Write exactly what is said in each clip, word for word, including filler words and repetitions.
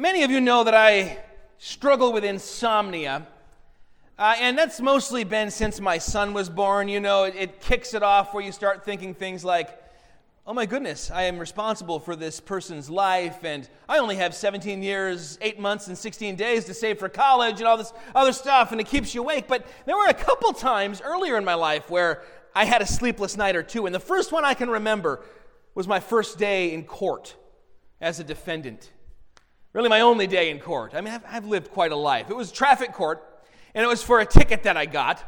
Many of you know that I struggle with insomnia, uh, and that's mostly been since my son was born. You know, it, it kicks it off where you start thinking things like, oh my goodness, I am responsible for this person's life, and I only have seventeen years, eight months, and sixteen days to save for college and all this other stuff, and it keeps you awake. But there were a couple times earlier in my life where I had a sleepless night or two, and the first one I can remember was my first day in court as a defendant. Really my only day in court. I mean, I've, I've lived quite a life. It was traffic court, and it was for a ticket that I got,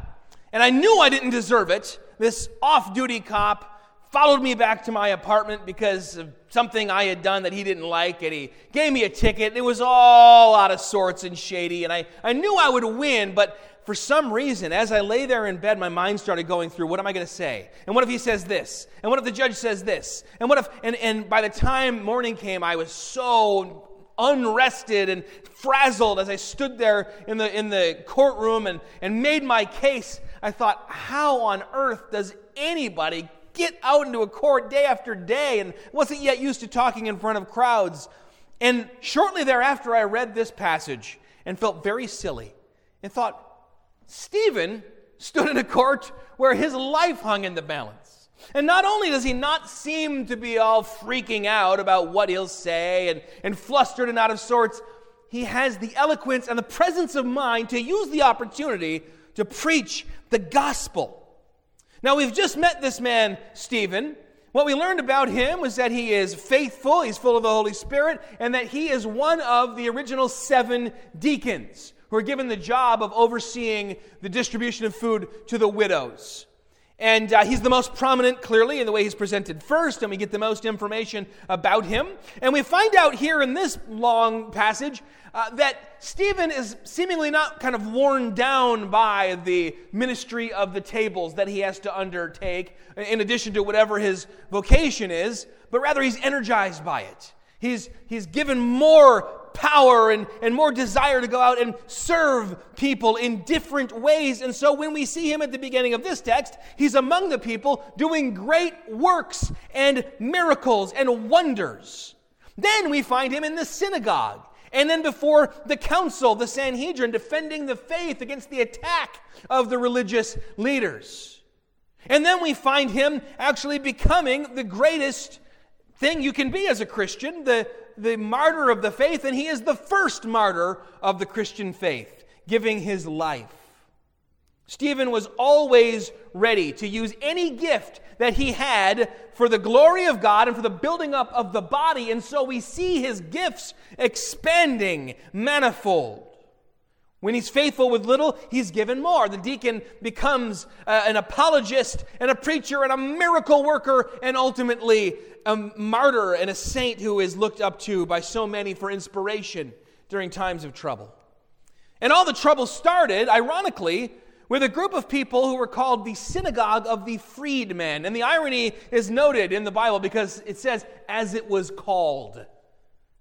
and I knew I didn't deserve it. This off-duty cop followed me back to my apartment because of something I had done that he didn't like, and he gave me a ticket, and it was all out of sorts and shady, and I, I knew I would win, but for some reason, as I lay there in bed, my mind started going through, what am I going to say? And what if he says this? And what if the judge says this? And what if, and, and by the time morning came, I was so unrested and frazzled as I stood there in the in the courtroom and, and made my case. I thought, how on earth does anybody get out into a court day after day? And wasn't yet used to talking in front of crowds. And shortly thereafter, I read this passage and felt very silly and thought, Stephen stood in a court where his life hung in the balance. And not only does he not seem to be all freaking out about what he'll say and, and flustered and out of sorts, he has the eloquence and the presence of mind to use the opportunity to preach the gospel. Now, we've just met this man, Stephen. What we learned about him was that he is faithful, he's full of the Holy Spirit, and that he is one of the original seven deacons who are given the job of overseeing the distribution of food to the widows. And uh, he's the most prominent, clearly, in the way he's presented first, and we get the most information about him. And we find out here in this long passage uh, that Stephen is seemingly not kind of worn down by the ministry of the tables that he has to undertake, in addition to whatever his vocation is, but rather he's energized by it. He's, he's given more power and, and more desire to go out and serve people in different ways. And so when we see him at the beginning of this text, he's among the people doing great works and miracles and wonders. Then we find him in the synagogue and then before the council, the Sanhedrin, defending the faith against the attack of the religious leaders. And then we find him actually becoming the greatest thing you can be as a Christian, the the martyr of the faith, and he is the first martyr of the Christian faith, giving his life. Stephen was always ready to use any gift that he had for the glory of God and for the building up of the body, and so we see his gifts expanding manifold. When he's faithful with little, he's given more. The deacon becomes uh, an apologist and a preacher and a miracle worker and ultimately a martyr and a saint who is looked up to by so many for inspiration during times of trouble. And all the trouble started, ironically, with a group of people who were called the Synagogue of the Freedmen. And the irony is noted in the Bible because it says, as it was called.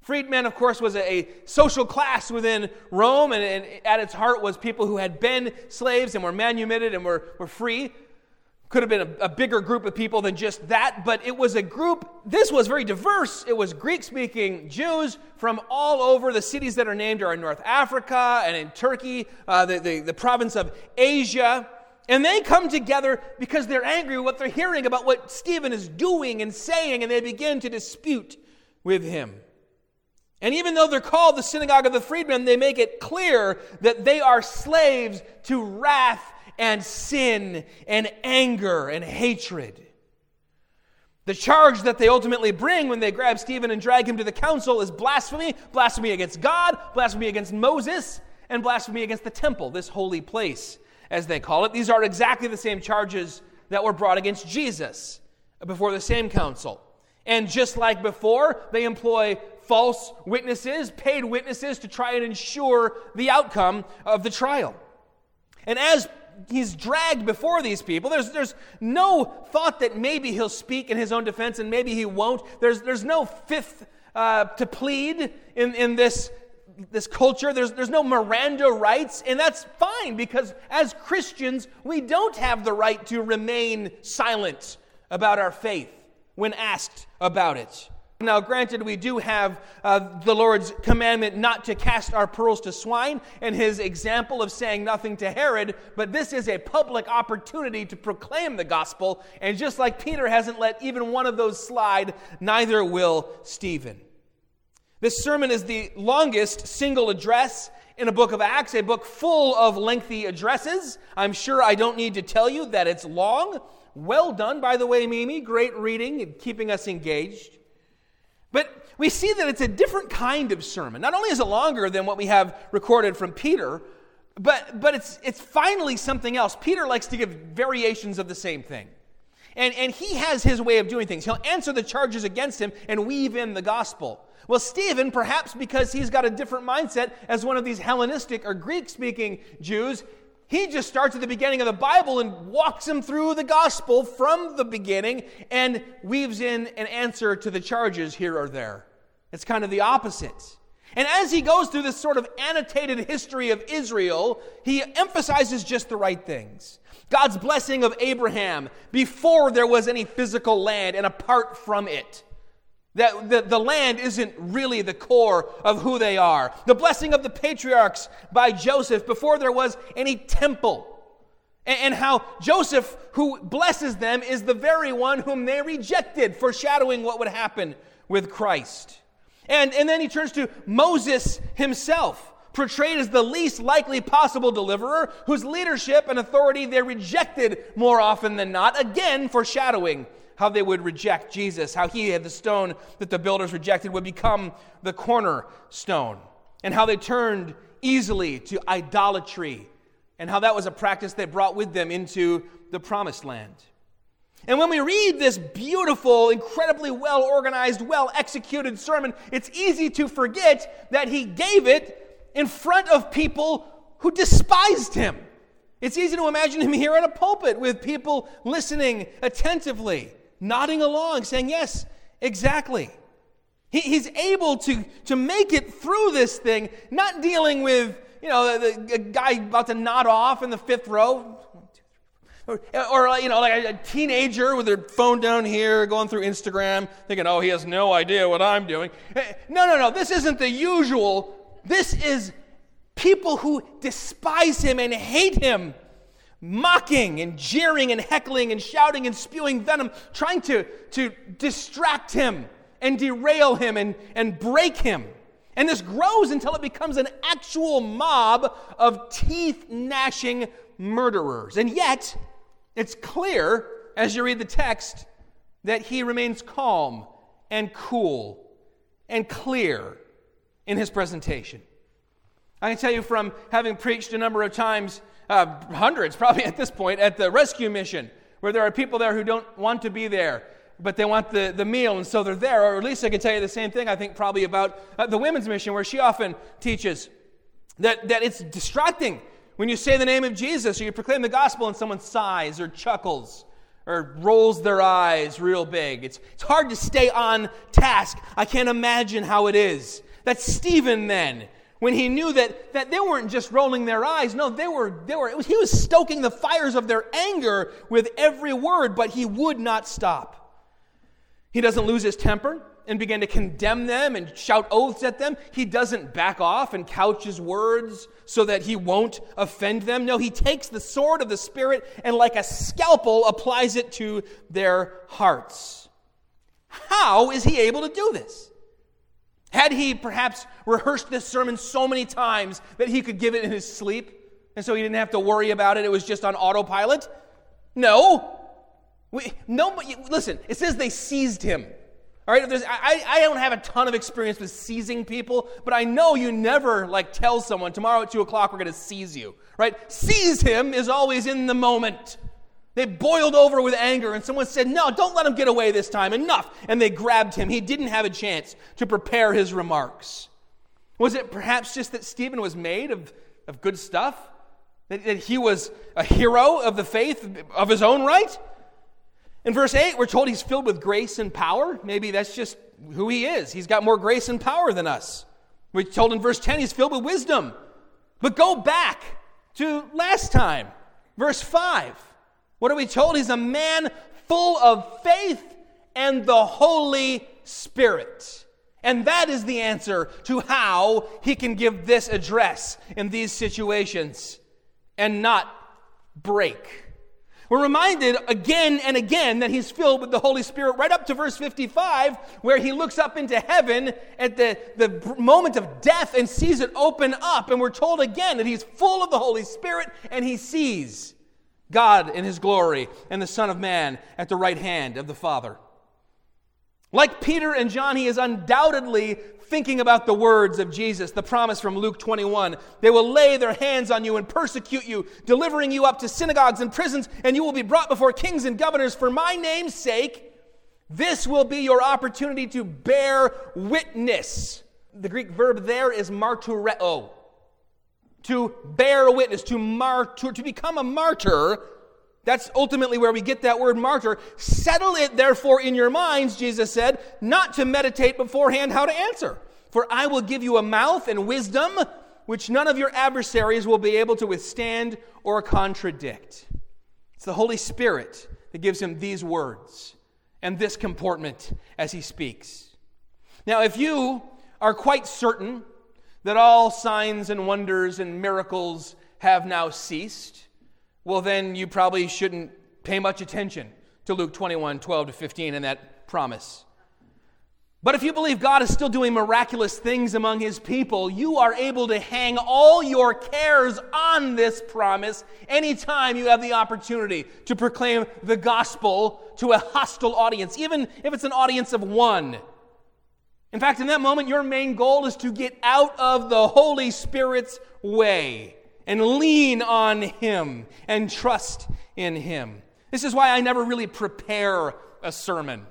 Freedmen, of course, was a, a social class within Rome, and, and at its heart was people who had been slaves and were manumitted and were, were free. Could have been a, a bigger group of people than just that, but it was a group, this was very diverse. It was Greek-speaking Jews from all over. The cities that are named are in North Africa and in Turkey, uh, the, the, the province of Asia. And they come together because they're angry with what they're hearing about what Stephen is doing and saying, and they begin to dispute with him. And even though they're called the Synagogue of the Freedmen, they make it clear that they are slaves to wrath and sin and anger and hatred. The charge that they ultimately bring when they grab Stephen and drag him to the council is blasphemy, blasphemy against God, blasphemy against Moses, and blasphemy against the temple, this holy place, as they call it. These are exactly the same charges that were brought against Jesus before the same council. And just like before, they employ false witnesses, paid witnesses, to try and ensure the outcome of the trial. And as he's dragged before these people, there's there's no thought that maybe he'll speak in his own defense and maybe he won't. There's there's no fifth uh, to plead in, in this this culture. There's there's no Miranda rights, and that's fine because as Christians, we don't have the right to remain silent about our faith when asked about it. Now, granted, we do have uh, the Lord's commandment not to cast our pearls to swine and his example of saying nothing to Herod, but this is a public opportunity to proclaim the gospel, and just like Peter hasn't let even one of those slide, neither will Stephen. This sermon is the longest single address in a book of Acts, a book full of lengthy addresses. I'm sure I don't need to tell you that it's long. Well done, by the way, Mimi. Great reading and keeping us engaged. But we see that it's a different kind of sermon. Not only is it longer than what we have recorded from Peter, but, but it's it's finally something else. Peter likes to give variations of the same thing. And, and he has his way of doing things. He'll answer the charges against him and weave in the gospel. Well, Stephen, perhaps because he's got a different mindset as one of these Hellenistic or Greek-speaking Jews, he just starts at the beginning of the Bible and walks him through the gospel from the beginning and weaves in an answer to the charges here or there. It's kind of the opposite. And as he goes through this sort of annotated history of Israel, he emphasizes just the right things. God's blessing of Abraham before there was any physical land and apart from it. That the, the land isn't really the core of who they are. The blessing of the patriarchs by Joseph before there was any temple. And, and how Joseph, who blesses them, is the very one whom they rejected, foreshadowing what would happen with Christ. And, and then he turns to Moses himself, portrayed as the least likely possible deliverer, whose leadership and authority they rejected more often than not, again foreshadowing how they would reject Jesus, how he had the stone that the builders rejected would become the cornerstone, and how they turned easily to idolatry, and how that was a practice they brought with them into the promised land. And when we read this beautiful, incredibly well-organized, well-executed sermon, it's easy to forget that he gave it in front of people who despised him. It's easy to imagine him here in a pulpit with people listening attentively, nodding along, saying, yes, exactly. He, he's able to, to make it through this thing, not dealing with, you know, the, the, a guy about to nod off in the fifth row, or, or you know, like a, a teenager with their phone down here, going through Instagram, thinking, oh, he has no idea what I'm doing. No, no, no, this isn't the usual. This is people who despise him and hate him, mocking and jeering and heckling and shouting and spewing venom, trying to, to distract him and derail him and, and break him. And this grows until it becomes an actual mob of teeth-gnashing murderers. And yet, it's clear, as you read the text, that he remains calm and cool and clear in his presentation. I can tell you from having preached a number of times, Uh, hundreds probably at this point, at the rescue mission, where there are people there who don't want to be there, but they want the, the meal, and so they're there. Or at least I can tell you the same thing, I think, probably about uh, the women's mission, where she often teaches that, that it's distracting when you say the name of Jesus or you proclaim the gospel and someone sighs or chuckles or rolls their eyes real big. It's, it's hard to stay on task. I can't imagine how it is. That's Stephen then. When he knew that, that they weren't just rolling their eyes, no, they were they were. It was, he was stoking the fires of their anger with every word, but he would not stop. He doesn't lose his temper and begin to condemn them and shout oaths at them. He doesn't back off and couch his words so that he won't offend them. No, he takes the sword of the Spirit and, like a scalpel, applies it to their hearts. How is he able to do this? Had he perhaps rehearsed this sermon so many times that he could give it in his sleep, and so he didn't have to worry about it, it was just on autopilot? No. We, nobody, listen, it says they seized him. All right, there's, I, I don't have a ton of experience with seizing people, but I know you never like tell someone, tomorrow at two o'clock we're going to seize you, right? Seize him is always in the moment. They boiled over with anger, and someone said, no, don't let him get away this time. Enough. And they grabbed him. He didn't have a chance to prepare his remarks. Was it perhaps just that Stephen was made of, of good stuff? That, that he was a hero of the faith of his own right? In verse eight, we're told he's filled with grace and power. Maybe that's just who he is. He's got more grace and power than us. We're told in verse ten he's filled with wisdom. But go back to last time, verse five. What are we told? He's a man full of faith and the Holy Spirit. And that is the answer to how he can give this address in these situations and not break. We're reminded again and again that he's filled with the Holy Spirit right up to verse fifty-five, where he looks up into heaven at the, the moment of death and sees it open up. And we're told again that he's full of the Holy Spirit and he sees God in his glory and the Son of Man at the right hand of the Father. Like Peter and John, he is undoubtedly thinking about the words of Jesus, the promise from Luke twenty-one. They will lay their hands on you and persecute you, delivering you up to synagogues and prisons, and you will be brought before kings and governors for my name's sake. This will be your opportunity to bear witness. The Greek verb there is martyreo, to bear witness, to martyr, to become a martyr. That's ultimately where we get that word martyr. Settle it, therefore, in your minds, Jesus said, not to meditate beforehand how to answer. For I will give you a mouth and wisdom which none of your adversaries will be able to withstand or contradict. It's the Holy Spirit that gives him these words and this comportment as he speaks. Now, if you are quite certain that all signs and wonders and miracles have now ceased, well, then you probably shouldn't pay much attention to Luke twenty-one, twelve to fifteen and that promise. But if you believe God is still doing miraculous things among his people, you are able to hang all your cares on this promise anytime you have the opportunity to proclaim the gospel to a hostile audience, even if it's an audience of one. In fact, in that moment, your main goal is to get out of the Holy Spirit's way and lean on him and trust in him. This is why I never really prepare a sermon.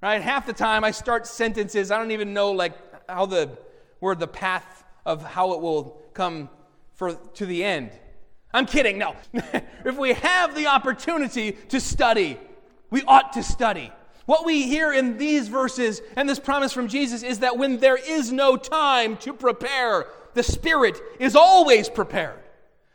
Right? Half the time I start sentences, I don't even know like how the word the path of how it will come for to the end. I'm kidding, no. If we have the opportunity to study, we ought to study. What we hear in these verses and this promise from Jesus is that when there is no time to prepare, the Spirit is always prepared.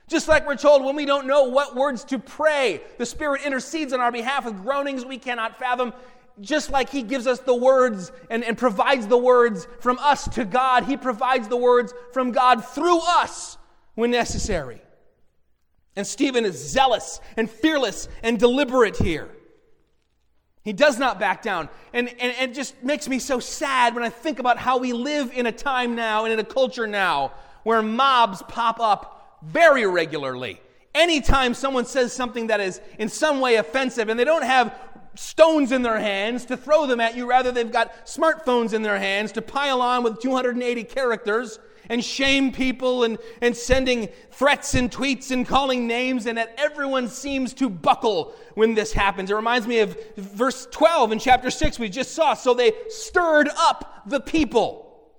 Just like we're told when we don't know what words to pray, the Spirit intercedes on our behalf with groanings we cannot fathom. Just like he gives us the words and, and provides the words from us to God, he provides the words from God through us when necessary. And Stephen is zealous and fearless and deliberate here. He does not back down. And, and, and it just makes me so sad when I think about how we live in a time now and in a culture now where mobs pop up very regularly. Anytime someone says something that is in some way offensive and they don't have stones in their hands to throw them at you, rather they've got smartphones in their hands to pile on with two hundred eighty characters and shame people and, and sending threats and tweets and calling names, and that everyone seems to buckle when this happens. It reminds me of verse twelve in chapter six we just saw. So they stirred up the people.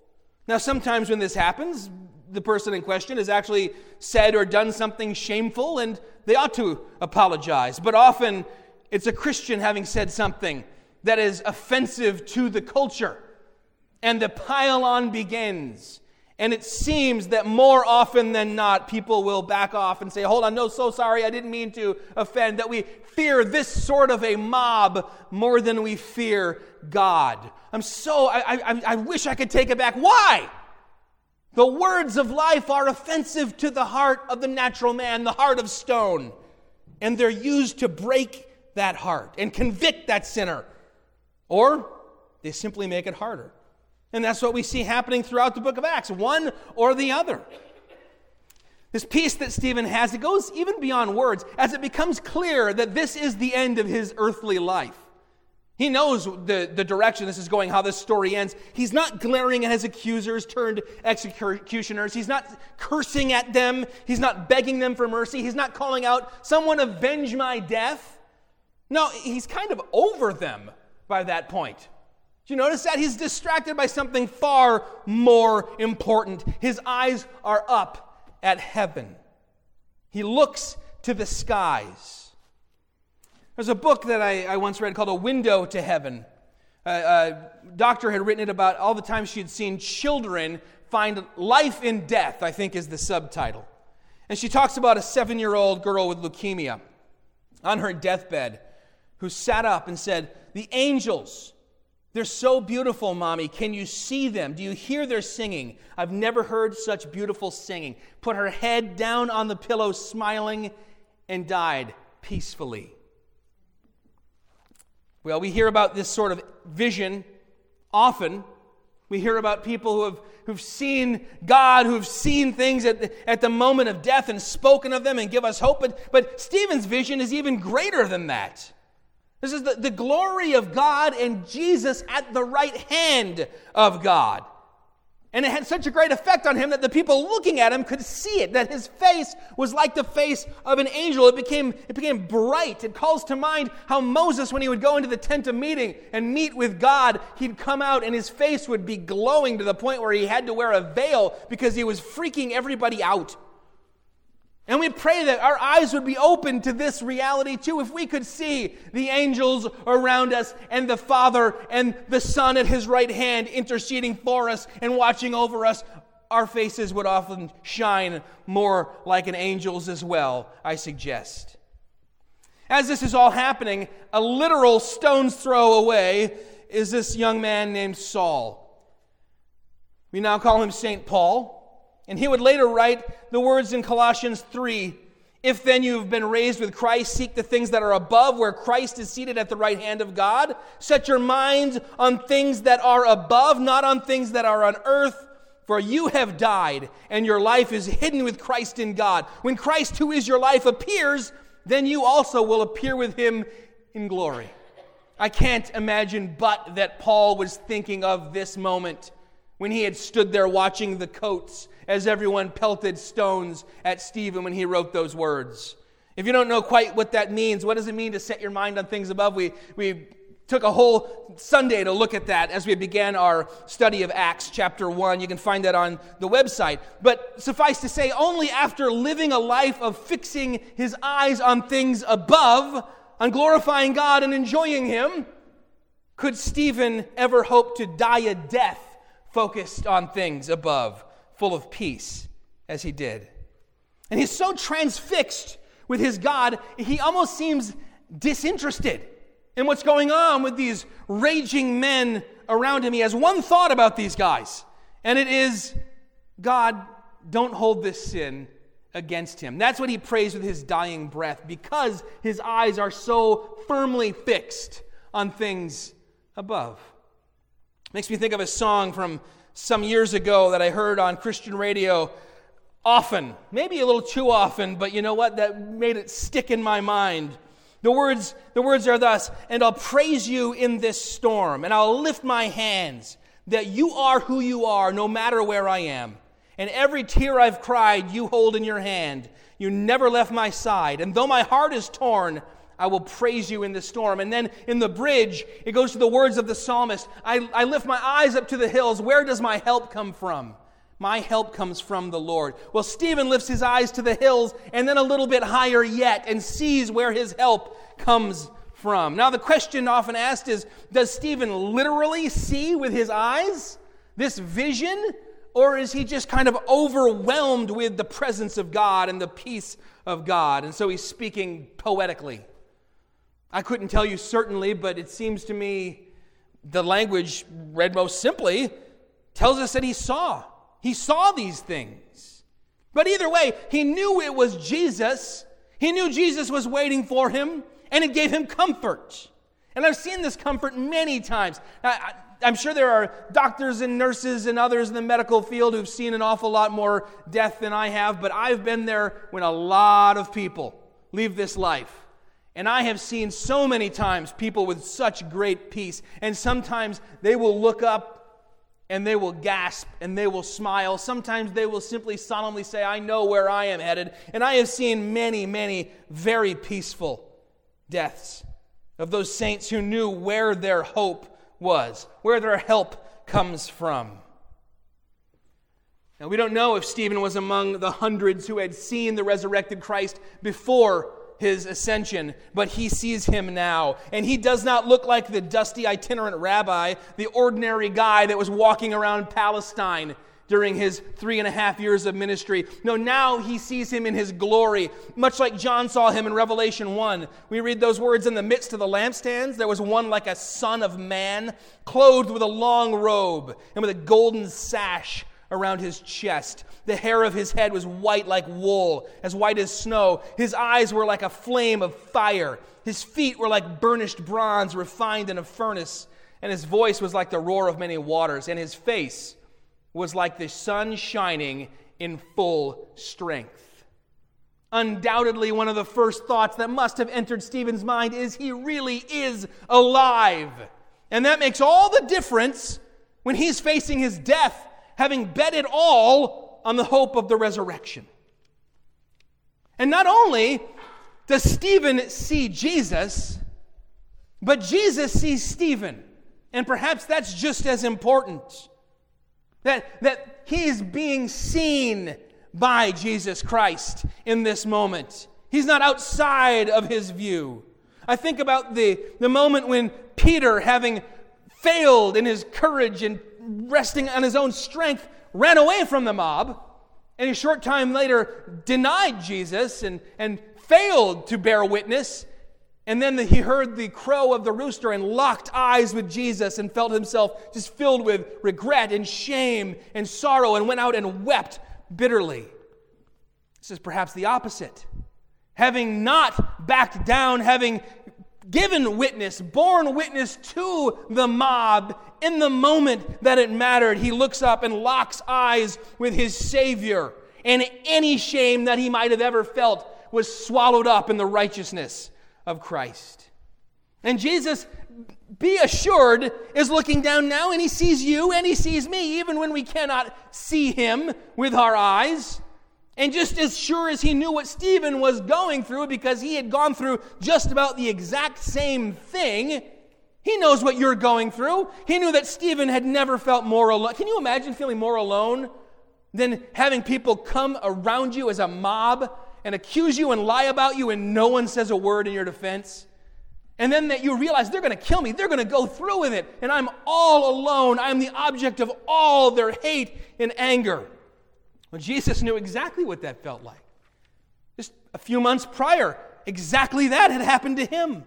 Now sometimes when this happens, the person in question has actually said or done something shameful and they ought to apologize. But often it's a Christian having said something that is offensive to the culture. And the pile on begins. And it seems that more often than not, people will back off and say, hold on, no, so sorry, I didn't mean to offend. That we fear this sort of a mob more than we fear God. I'm so, I, I, I wish I could take it back. Why? The words of life are offensive to the heart of the natural man, the heart of stone. And they're used to break that heart and convict that sinner. Or they simply make it harder. And that's what we see happening throughout the book of Acts, one or the other. This peace that Stephen has, it goes even beyond words as it becomes clear that this is the end of his earthly life. He knows the, the direction this is going, how this story ends. He's not glaring at his accusers turned executioners. He's not cursing at them. He's not begging them for mercy. He's not calling out, someone avenge my death. No, he's kind of over them by that point. Do you notice that? He's distracted by something far more important. His eyes are up at heaven. He looks to the skies. There's a book that I, I once read called A Window to Heaven. Uh, a doctor had written it about all the times she had seen children find life in death, I think is the subtitle. And she talks about a seven-year-old girl with leukemia on her deathbed who sat up and said, the angels They're so beautiful, Mommy. Can you see them? Do you hear their singing? I've never heard such beautiful singing. Put her head down on the pillow, smiling, and died peacefully. Well, we hear about this sort of vision often. We hear about people who have who've seen God, who've seen things at the, at the moment of death and spoken of them and give us hope. But, but Stephen's vision is even greater than that. This is the, the glory of God and Jesus at the right hand of God. And it had such a great effect on him that the people looking at him could see it, that his face was like the face of an angel. It became, it became bright. It calls to mind how Moses, when he would go into the tent of meeting and meet with God, he'd come out and his face would be glowing to the point where he had to wear a veil because he was freaking everybody out. And we pray that our eyes would be open to this reality too. If we could see the angels around us and the Father and the Son at His right hand interceding for us and watching over us, our faces would often shine more like an angel's as well, I suggest. As this is all happening, a literal stone's throw away is this young man named Saul. We now call him Saint Paul. And he would later write the words in Colossians three, "If then you have been raised with Christ, seek the things that are above, where Christ is seated at the right hand of God. Set your minds on things that are above, not on things that are on earth. For you have died, and your life is hidden with Christ in God. When Christ, who is your life, appears, then you also will appear with him in glory." I can't imagine but that Paul was thinking of this moment when he had stood there watching the coats as everyone pelted stones at Stephen when he wrote those words. If you don't know quite what that means, what does it mean to set your mind on things above? We we took a whole Sunday to look at that as we began our study of Acts chapter one. You can find that on the website. But suffice to say, only after living a life of fixing his eyes on things above, on glorifying God and enjoying Him, could Stephen ever hope to die a death focused on things above, full of peace, as he did. And he's so transfixed with his God, he almost seems disinterested in what's going on with these raging men around him. He has one thought about these guys, and it is, God, don't hold this sin against him. That's what he prays with his dying breath, because his eyes are so firmly fixed on things above. Makes me think of a song from some years ago that I heard on Christian radio often, maybe a little too often, but you know what? That made it stick in my mind. The words, the words are thus, "And I'll praise you in this storm, and I'll lift my hands, that you are who you are, no matter where I am. And every tear I've cried, you hold in your hand. You never left my side. And though my heart is torn, I will praise you in the storm." And then in the bridge, it goes to the words of the psalmist, I, I lift my eyes up to the hills. Where does my help come from? My help comes from the Lord. Well, Stephen lifts his eyes to the hills and then a little bit higher yet and sees where his help comes from. Now, the question often asked is, does Stephen literally see with his eyes this vision? Or is he just kind of overwhelmed with the presence of God and the peace of God? And so he's speaking poetically. I couldn't tell you certainly, but it seems to me the language, read most simply, tells us that he saw. He saw these things. But either way, he knew it was Jesus. He knew Jesus was waiting for him, and it gave him comfort. And I've seen this comfort many times. I, I'm sure there are doctors and nurses and others in the medical field who've seen an awful lot more death than I have, but I've been there when a lot of people leave this life. And I have seen so many times people with such great peace. And sometimes they will look up and they will gasp and they will smile. Sometimes they will simply solemnly say, I know where I am headed. And I have seen many, many very peaceful deaths of those saints who knew where their hope was, where their help comes from. Now, we don't know if Stephen was among the hundreds who had seen the resurrected Christ before His ascension, but he sees him now. And he does not look like the dusty itinerant rabbi, the ordinary guy that was walking around Palestine during his three and a half years of ministry. No, now he sees him in his glory, much like John saw him in Revelation one. We read those words, in the midst of the lampstands, there was one like a son of man, clothed with a long robe and with a golden sash around his chest. The hair of his head was white like wool, as white as snow. His eyes were like a flame of fire. His feet were like burnished bronze refined in a furnace. And his voice was like the roar of many waters. And his face was like the sun shining in full strength. Undoubtedly, one of the first thoughts that must have entered Stephen's mind is, he really is alive. And that makes all the difference when he's facing his death, having bet it all on the hope of the resurrection. And not only does Stephen see Jesus, but Jesus sees Stephen. And perhaps that's just as important. That, that he's being seen by Jesus Christ in this moment. He's not outside of his view. I think about the, the moment when Peter, having failed in his courage and resting on his own strength, ran away from the mob, and a short time later denied Jesus and, and failed to bear witness. And then the, he heard the crow of the rooster and locked eyes with Jesus and felt himself just filled with regret and shame and sorrow, and went out and wept bitterly. This is perhaps the opposite. Having not backed down, having given witness, borne witness to the mob, in the moment that it mattered, he looks up and locks eyes with his Savior. And any shame that he might have ever felt was swallowed up in the righteousness of Christ. And Jesus, be assured, is looking down now, and he sees you and he sees me, even when we cannot see him with our eyes. And just as sure as he knew what Stephen was going through, because he had gone through just about the exact same thing, he knows what you're going through. He knew that Stephen had never felt more alone. Can you imagine feeling more alone than having people come around you as a mob and accuse you and lie about you, and no one says a word in your defense? And then that you realize, they're going to kill me, they're going to go through with it, and I'm all alone. I'm the object of all their hate and anger. Well, Jesus knew exactly what that felt like. Just a few months prior, exactly that had happened to him.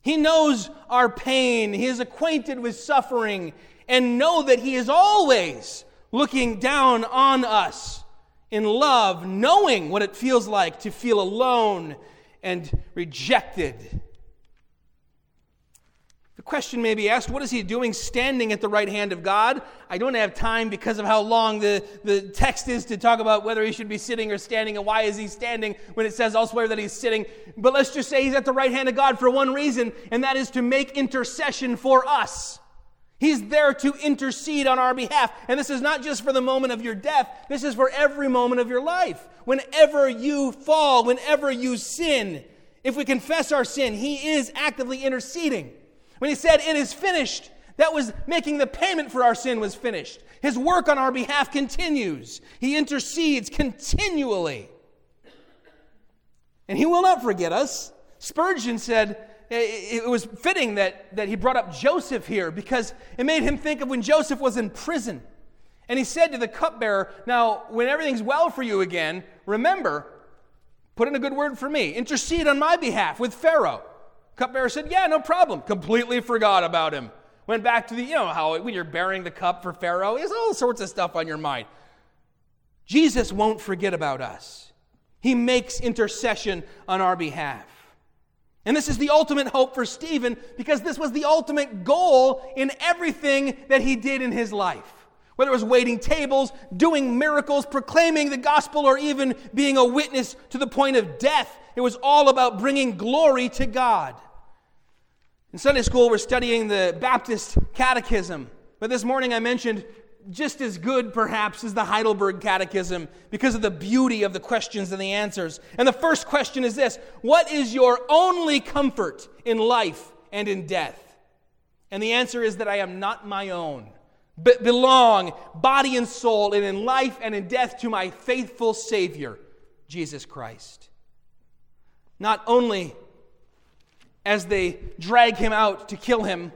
He knows our pain. He is acquainted with suffering, and know that he is always looking down on us in love, knowing what it feels like to feel alone and rejected. The question may be asked, what is he doing standing at the right hand of God? I don't have time, because of how long the, the text is, to talk about whether he should be sitting or standing, and why is he standing when it says elsewhere that he's sitting. But let's just say he's at the right hand of God for one reason, and that is to make intercession for us. He's there to intercede on our behalf. And this is not just for the moment of your death. This is for every moment of your life. Whenever you fall, whenever you sin, if we confess our sin, he is actively interceding. When he said, "It is finished," that was making the payment for our sin was finished. His work on our behalf continues. He intercedes continually. And he will not forget us. Spurgeon said it was fitting that, that he brought up Joseph here, because it made him think of when Joseph was in prison. And he said to the cupbearer, "Now, when everything's well for you again, remember, put in a good word for me. Intercede on my behalf with Pharaoh." Cupbearer said, "Yeah, no problem." Completely forgot about him. Went back to the, you know, how when you're bearing the cup for Pharaoh, there's all sorts of stuff on your mind. Jesus won't forget about us. He makes intercession on our behalf. And this is the ultimate hope for Stephen, because this was the ultimate goal in everything that he did in his life. Whether it was waiting tables, doing miracles, proclaiming the gospel, or even being a witness to the point of death, it was all about bringing glory to God. In Sunday school, we're studying the Baptist Catechism. But this morning I mentioned, just as good perhaps as the Heidelberg Catechism, because of the beauty of the questions and the answers. And the first question is this: what is your only comfort in life and in death? And the answer is that I am not my own, but belong, body and soul, and in life and in death, to my faithful Savior, Jesus Christ. Not only as they drag him out to kill him,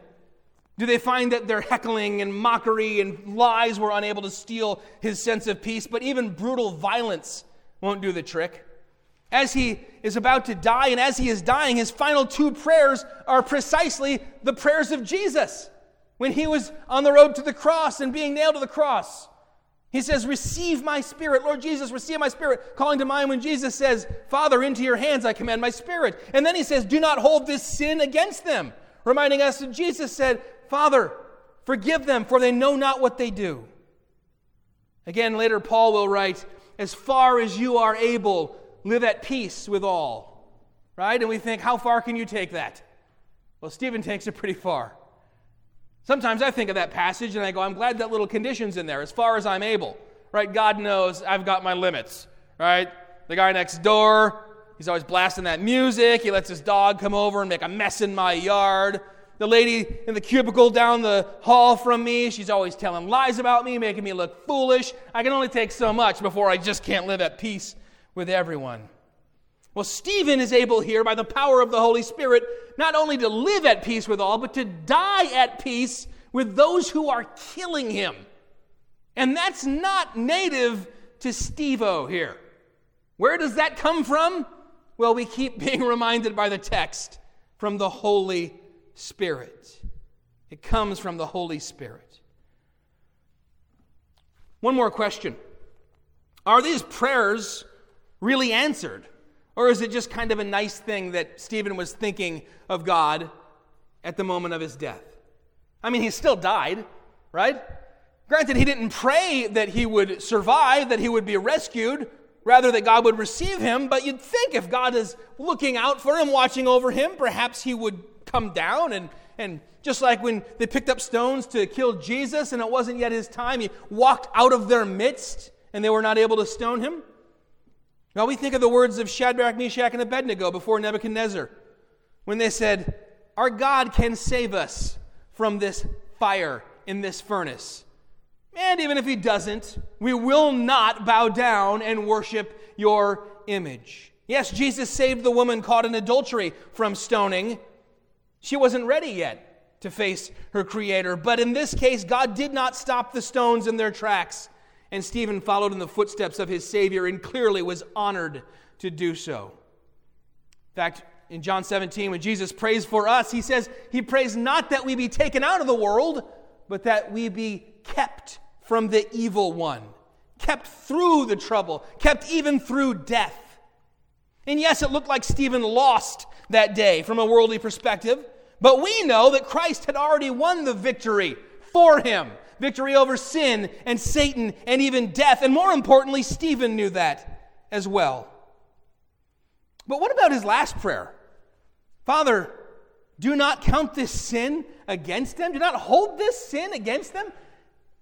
Do they find that their heckling and mockery and lies were unable to steal his sense of peace? But even brutal violence won't do the trick. As he is about to die, and as he is dying, his final two prayers are precisely the prayers of Jesus when he was on the road to the cross and being nailed to the cross. He says, "Receive my spirit, Lord Jesus, receive my spirit," calling to mind when Jesus says, "Father, into your hands I commend my spirit." And then he says, "Do not hold this sin against them," reminding us that Jesus said, "Father, forgive them, for they know not what they do." Again, later Paul will write, "As far as you are able, live at peace with all." Right? And we think, how far can you take that? Well, Stephen takes it pretty far. Sometimes I think of that passage and I go, I'm glad that little condition's in there, as far as I'm able. Right? God knows I've got my limits. Right? The guy next door, he's always blasting that music. He lets his dog come over and make a mess in my yard. The lady in the cubicle down the hall from me, she's always telling lies about me, making me look foolish. I can only take so much before I just can't live at peace with everyone. Well, Stephen is able here by the power of the Holy Spirit not only to live at peace with all, but to die at peace with those who are killing him. And that's not native to Steve-o here. Where does that come from? Well, we keep being reminded by the text, from the Holy Spirit. It comes from the Holy Spirit. One more question. Are these prayers really answered? Or is it just kind of a nice thing that Stephen was thinking of God at the moment of his death? I mean, he still died, right? Granted, he didn't pray that he would survive, that he would be rescued, rather that God would receive him, but you'd think if God is looking out for him, watching over him, perhaps he would come down and and just like when they picked up stones to kill Jesus and it wasn't yet his time, he walked out of their midst and they were not able to stone him. Now we think of the words of Shadrach, Meshach, and Abednego before Nebuchadnezzar when they said, "Our God can save us from this fire in this furnace. And even if he doesn't, we will not bow down and worship your image." Yes, Jesus saved the woman caught in adultery from stoning. She wasn't ready yet to face her Creator. But in this case, God did not stop the stones in their tracks. And Stephen followed in the footsteps of his Savior and clearly was honored to do so. In fact, in John seventeen, when Jesus prays for us, he says, he prays not that we be taken out of the world, but that we be kept from the evil one, kept through the trouble, kept even through death. And yes, it looked like Stephen lost that day from a worldly perspective, but we know that Christ had already won the victory for him. Victory over sin and Satan and even death. And more importantly, Stephen knew that as well. But what about his last prayer? "Father, do not count this sin against them. Do not hold this sin against them."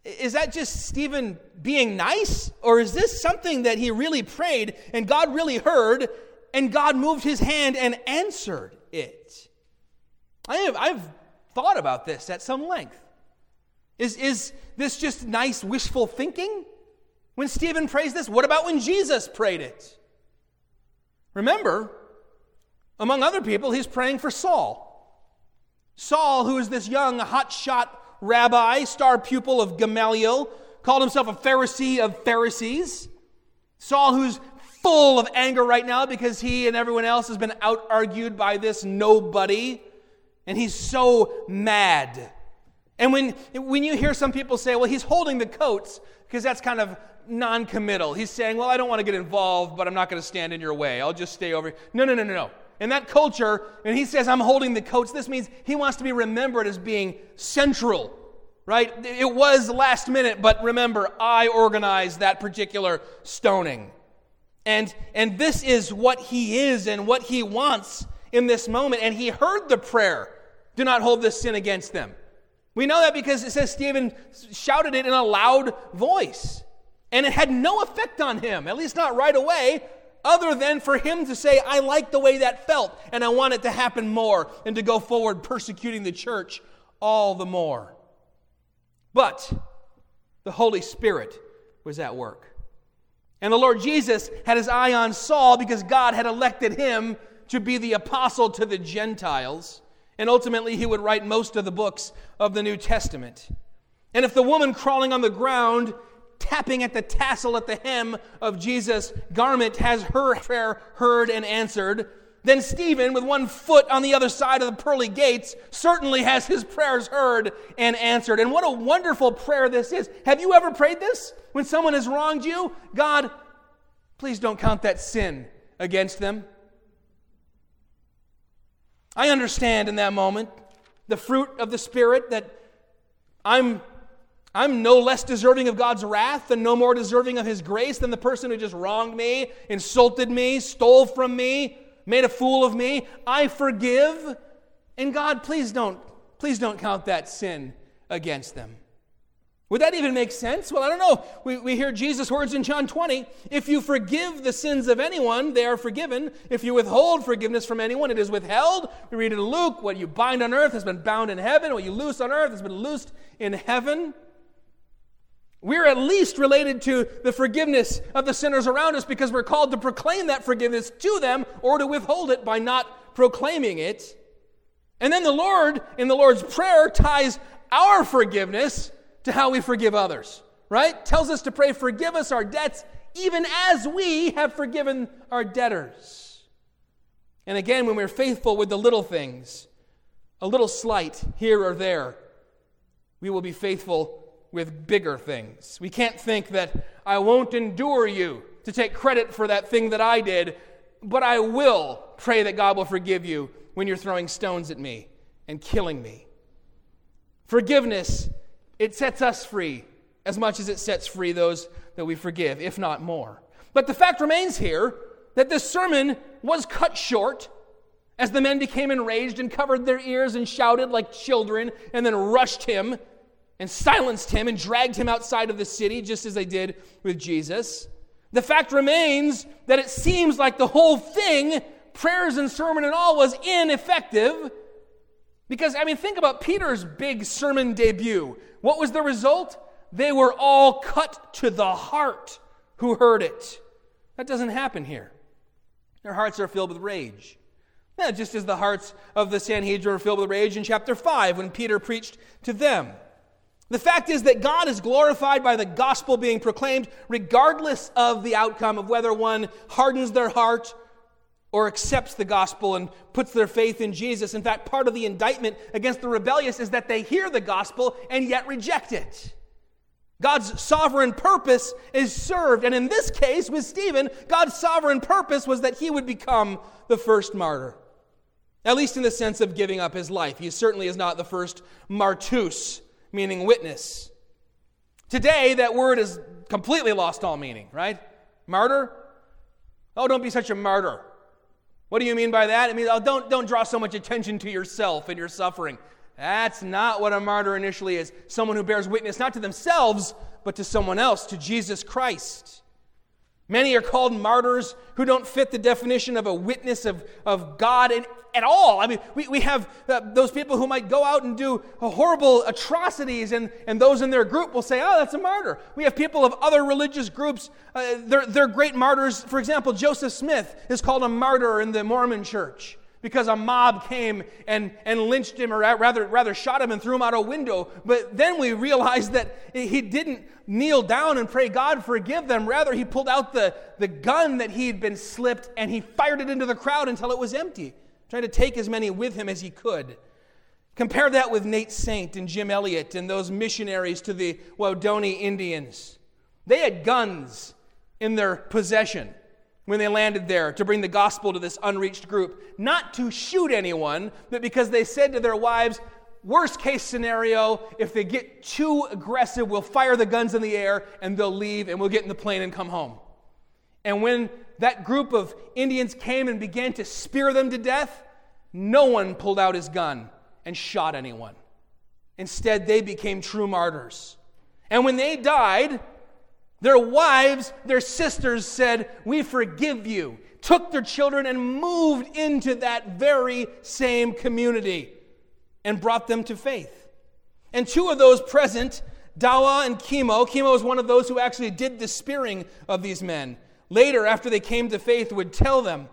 Is that just Stephen being nice? Or is this something that he really prayed and God really heard and God moved his hand and answered it? I have, I've thought about this at some length. Is, is this just nice wishful thinking when Stephen prays this? What about when Jesus prayed it? Remember, among other people, he's praying for Saul. Saul, who is this young hotshot rabbi, star pupil of Gamaliel, called himself a Pharisee of Pharisees. Saul, who's full of anger right now because he and everyone else has been out-argued by this nobody. And he's so mad. And when when you hear some people say, well, he's holding the coats, because that's kind of non-committal. He's saying, well, I don't want to get involved, but I'm not going to stand in your way. I'll just stay over here. No, no, no, no, no. In that culture, when he says, I'm holding the coats, this means he wants to be remembered as being central, right? It was last minute, but remember, I organized that particular stoning. And, and this is what he is and what he wants in this moment. And he heard the prayer, do not hold this sin against them. We know that because it says Stephen shouted it in a loud voice. And it had no effect on him, at least not right away, other than for him to say, I like the way that felt, and I want it to happen more, and to go forward persecuting the church all the more. But the Holy Spirit was at work. And the Lord Jesus had his eye on Saul because God had elected him to be the apostle to the Gentiles. and ultimately he would write most of the books of the New Testament. And if the woman crawling on the ground, tapping at the tassel at the hem of Jesus' garment, has her prayer heard and answered, then Stephen, with one foot on the other side of the pearly gates, certainly has his prayers heard and answered. And what a wonderful prayer this is. Have you ever prayed this? When someone has wronged you, God, please don't count that sin against them. I understand in that moment the fruit of the Spirit that I'm I'm no less deserving of God's wrath and no more deserving of His grace than the person who just wronged me, insulted me, stole from me, made a fool of me. I forgive. And God, please don't, please don't count that sin against them. Would that even make sense? Well, I don't know. We, we hear Jesus' words in John twenty. If you forgive the sins of anyone, they are forgiven. If you withhold forgiveness from anyone, it is withheld. We read in Luke, what you bind on earth has been bound in heaven. What you loose on earth has been loosed in heaven. We're at least related to the forgiveness of the sinners around us because we're called to proclaim that forgiveness to them or to withhold it by not proclaiming it. And then the Lord, in the Lord's Prayer, ties our forgiveness to how we forgive others, right? Tells us to pray, forgive us our debts, even as we have forgiven our debtors. And again, when we're faithful with the little things, a little slight here or there, we will be faithful with bigger things. We can't think that I won't endure you to take credit for that thing that I did, but I will pray that God will forgive you when you're throwing stones at me and killing me. Forgiveness, it sets us free as much as it sets free those that we forgive, if not more. But the fact remains here that this sermon was cut short as the men became enraged and covered their ears and shouted like children and then rushed him and silenced him and dragged him outside of the city, just as they did with Jesus. The fact remains that it seems like the whole thing, prayers and sermon and all, was ineffective. Because, I mean, think about Peter's big sermon debut. What was the result? They were all cut to the heart who heard it. That doesn't happen here. Their hearts are filled with rage. Yeah, just as the hearts of the Sanhedrin were filled with rage in chapter five when Peter preached to them. The fact is that God is glorified by the gospel being proclaimed regardless of the outcome of whether one hardens their heart or accepts the gospel and puts their faith in Jesus. In fact, part of the indictment against the rebellious is that they hear the gospel and yet reject it. God's sovereign purpose is served. And in this case, with Stephen, God's sovereign purpose was that he would become the first martyr, at least in the sense of giving up his life. He certainly is not the first martus, meaning witness. Today, that word has completely lost all meaning, right? Martyr? Oh, don't be such a martyr. What do you mean by that? It means, oh, don't, don't draw so much attention to yourself and your suffering. That's not what a martyr initially is. Someone who bears witness not to themselves, but to someone else, to Jesus Christ. Many are called martyrs who don't fit the definition of a witness of, of God in, at all. I mean, we, we have uh, those people who might go out and do horrible atrocities, and, and those in their group will say, oh, that's a martyr. We have people of other religious groups. Uh, they're, they're great martyrs. For example, Joseph Smith is called a martyr in the Mormon church because a mob came and, and lynched him, or rather, rather shot him and threw him out a window. But then we realized that he didn't kneel down and pray, God, forgive them. Rather, he pulled out the, the gun that he had been slipped and he fired it into the crowd until it was empty, trying to take as many with him as he could. Compare that with Nate Saint and Jim Elliott and those missionaries to the Waodani Indians. They had guns in their possession when they landed there to bring the gospel to this unreached group, not to shoot anyone, but because they said to their wives, worst case scenario, if they get too aggressive, we'll fire the guns in the air and they'll leave and we'll get in the plane and come home. And when that group of Indians came and began to spear them to death, no one pulled out his gun and shot anyone. Instead, they became true martyrs. And when they died, their wives, their sisters said, we forgive you, took their children and moved into that very same community and brought them to faith. And two of those present, Dawa and Kimo, Kimo is one of those who actually did the spearing of these men. Later, after they came to faith, would tell them,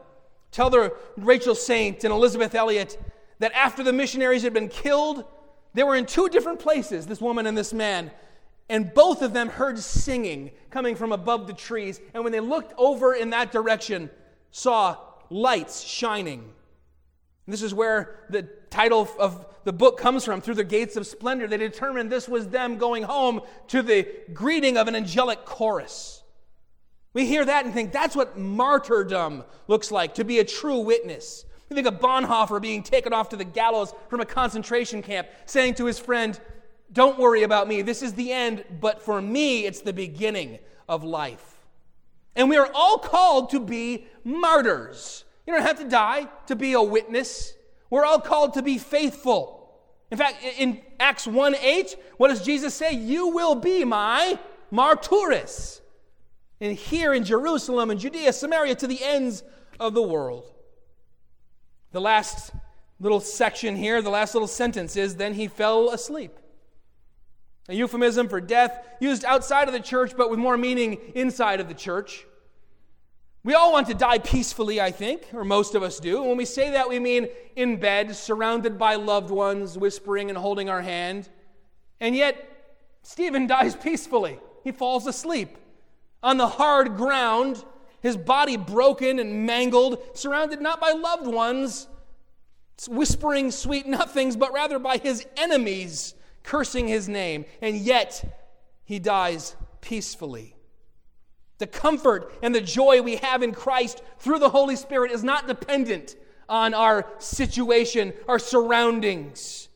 tell their Rachel Saint and Elizabeth Elliott, that after the missionaries had been killed, they were in two different places, this woman and this man, and both of them heard singing coming from above the trees, and when they looked over in that direction, saw lights shining. And this is where the title of the book comes from, Through the Gates of Splendor. They determined this was them going home to the greeting of an angelic chorus. We hear that and think that's what martyrdom looks like, to be a true witness. We think of Bonhoeffer being taken off to the gallows from a concentration camp, saying to his friend, "Don't worry about me. This is the end, but for me, it's the beginning of life." And we are all called to be martyrs. You don't have to die to be a witness. We're all called to be faithful. In fact, in Acts one eight, what does Jesus say? You will be my martyrs. And here in Jerusalem and Judea, Samaria, to the ends of the world. The last little section here, the last little sentence is, then he fell asleep. A euphemism for death used outside of the church, but with more meaning inside of the church. We all want to die peacefully, I think, or most of us do. And when we say that, we mean in bed, surrounded by loved ones, whispering and holding our hand. And yet, Stephen dies peacefully. He falls asleep on the hard ground, his body broken and mangled, surrounded not by loved ones, whispering sweet nothings, but rather by his enemies, cursing his name. And yet, he dies peacefully. The comfort and the joy we have in Christ through the Holy Spirit is not dependent on our situation, our surroundings,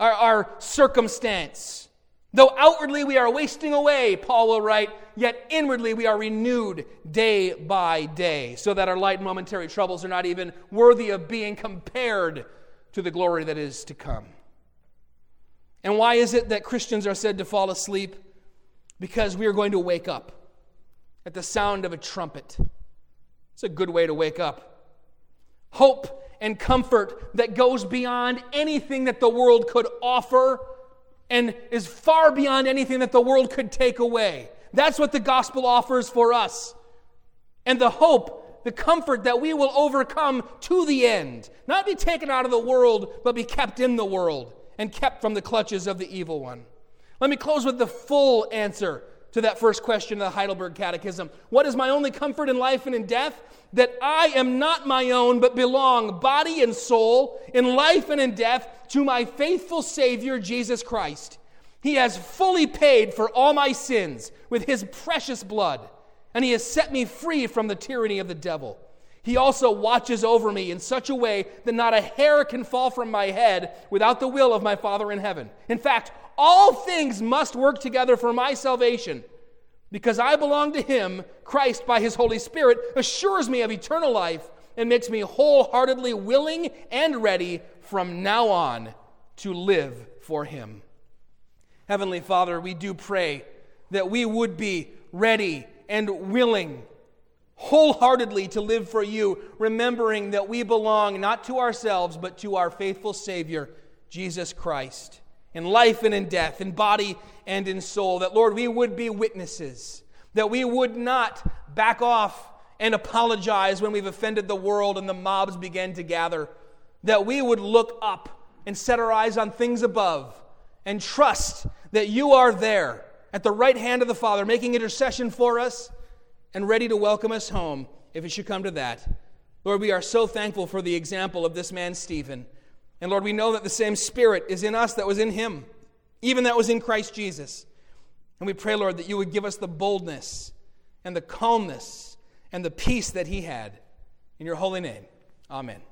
our, our circumstance. Though outwardly we are wasting away, Paul will write, yet inwardly we are renewed day by day, so that our light and momentary troubles are not even worthy of being compared to the glory that is to come. And why is it that Christians are said to fall asleep? Because we are going to wake up at the sound of a trumpet. It's a good way to wake up. Hope and comfort that goes beyond anything that the world could offer, and is far beyond anything that the world could take away. That's what the gospel offers for us. And the hope, the comfort that we will overcome to the end. Not be taken out of the world, but be kept in the world and kept from the clutches of the evil one. Let me close with the full answer to that first question of the Heidelberg Catechism. What is my only comfort in life and in death? That I am not my own, but belong, body and soul, in life and in death, to my faithful Savior, Jesus Christ. He has fully paid for all my sins with his precious blood, and he has set me free from the tyranny of the devil. He also watches over me in such a way that not a hair can fall from my head without the will of my Father in heaven. In fact, all things must work together for my salvation. Because I belong to him, Christ, by his Holy Spirit, assures me of eternal life and makes me wholeheartedly willing and ready from now on to live for him. Heavenly Father, we do pray that we would be ready and willing wholeheartedly to live for you, remembering that we belong not to ourselves, but to our faithful Savior, Jesus Christ. In life and in death, in body and in soul, that, Lord, we would be witnesses, that we would not back off and apologize when we've offended the world and the mobs begin to gather, that we would look up and set our eyes on things above and trust that you are there at the right hand of the Father, making intercession for us and ready to welcome us home if it should come to that. Lord, we are so thankful for the example of this man, Stephen. And Lord, we know that the same Spirit is in us that was in him, even that was in Christ Jesus. And we pray, Lord, that you would give us the boldness and the calmness and the peace that he had. In your holy name, amen.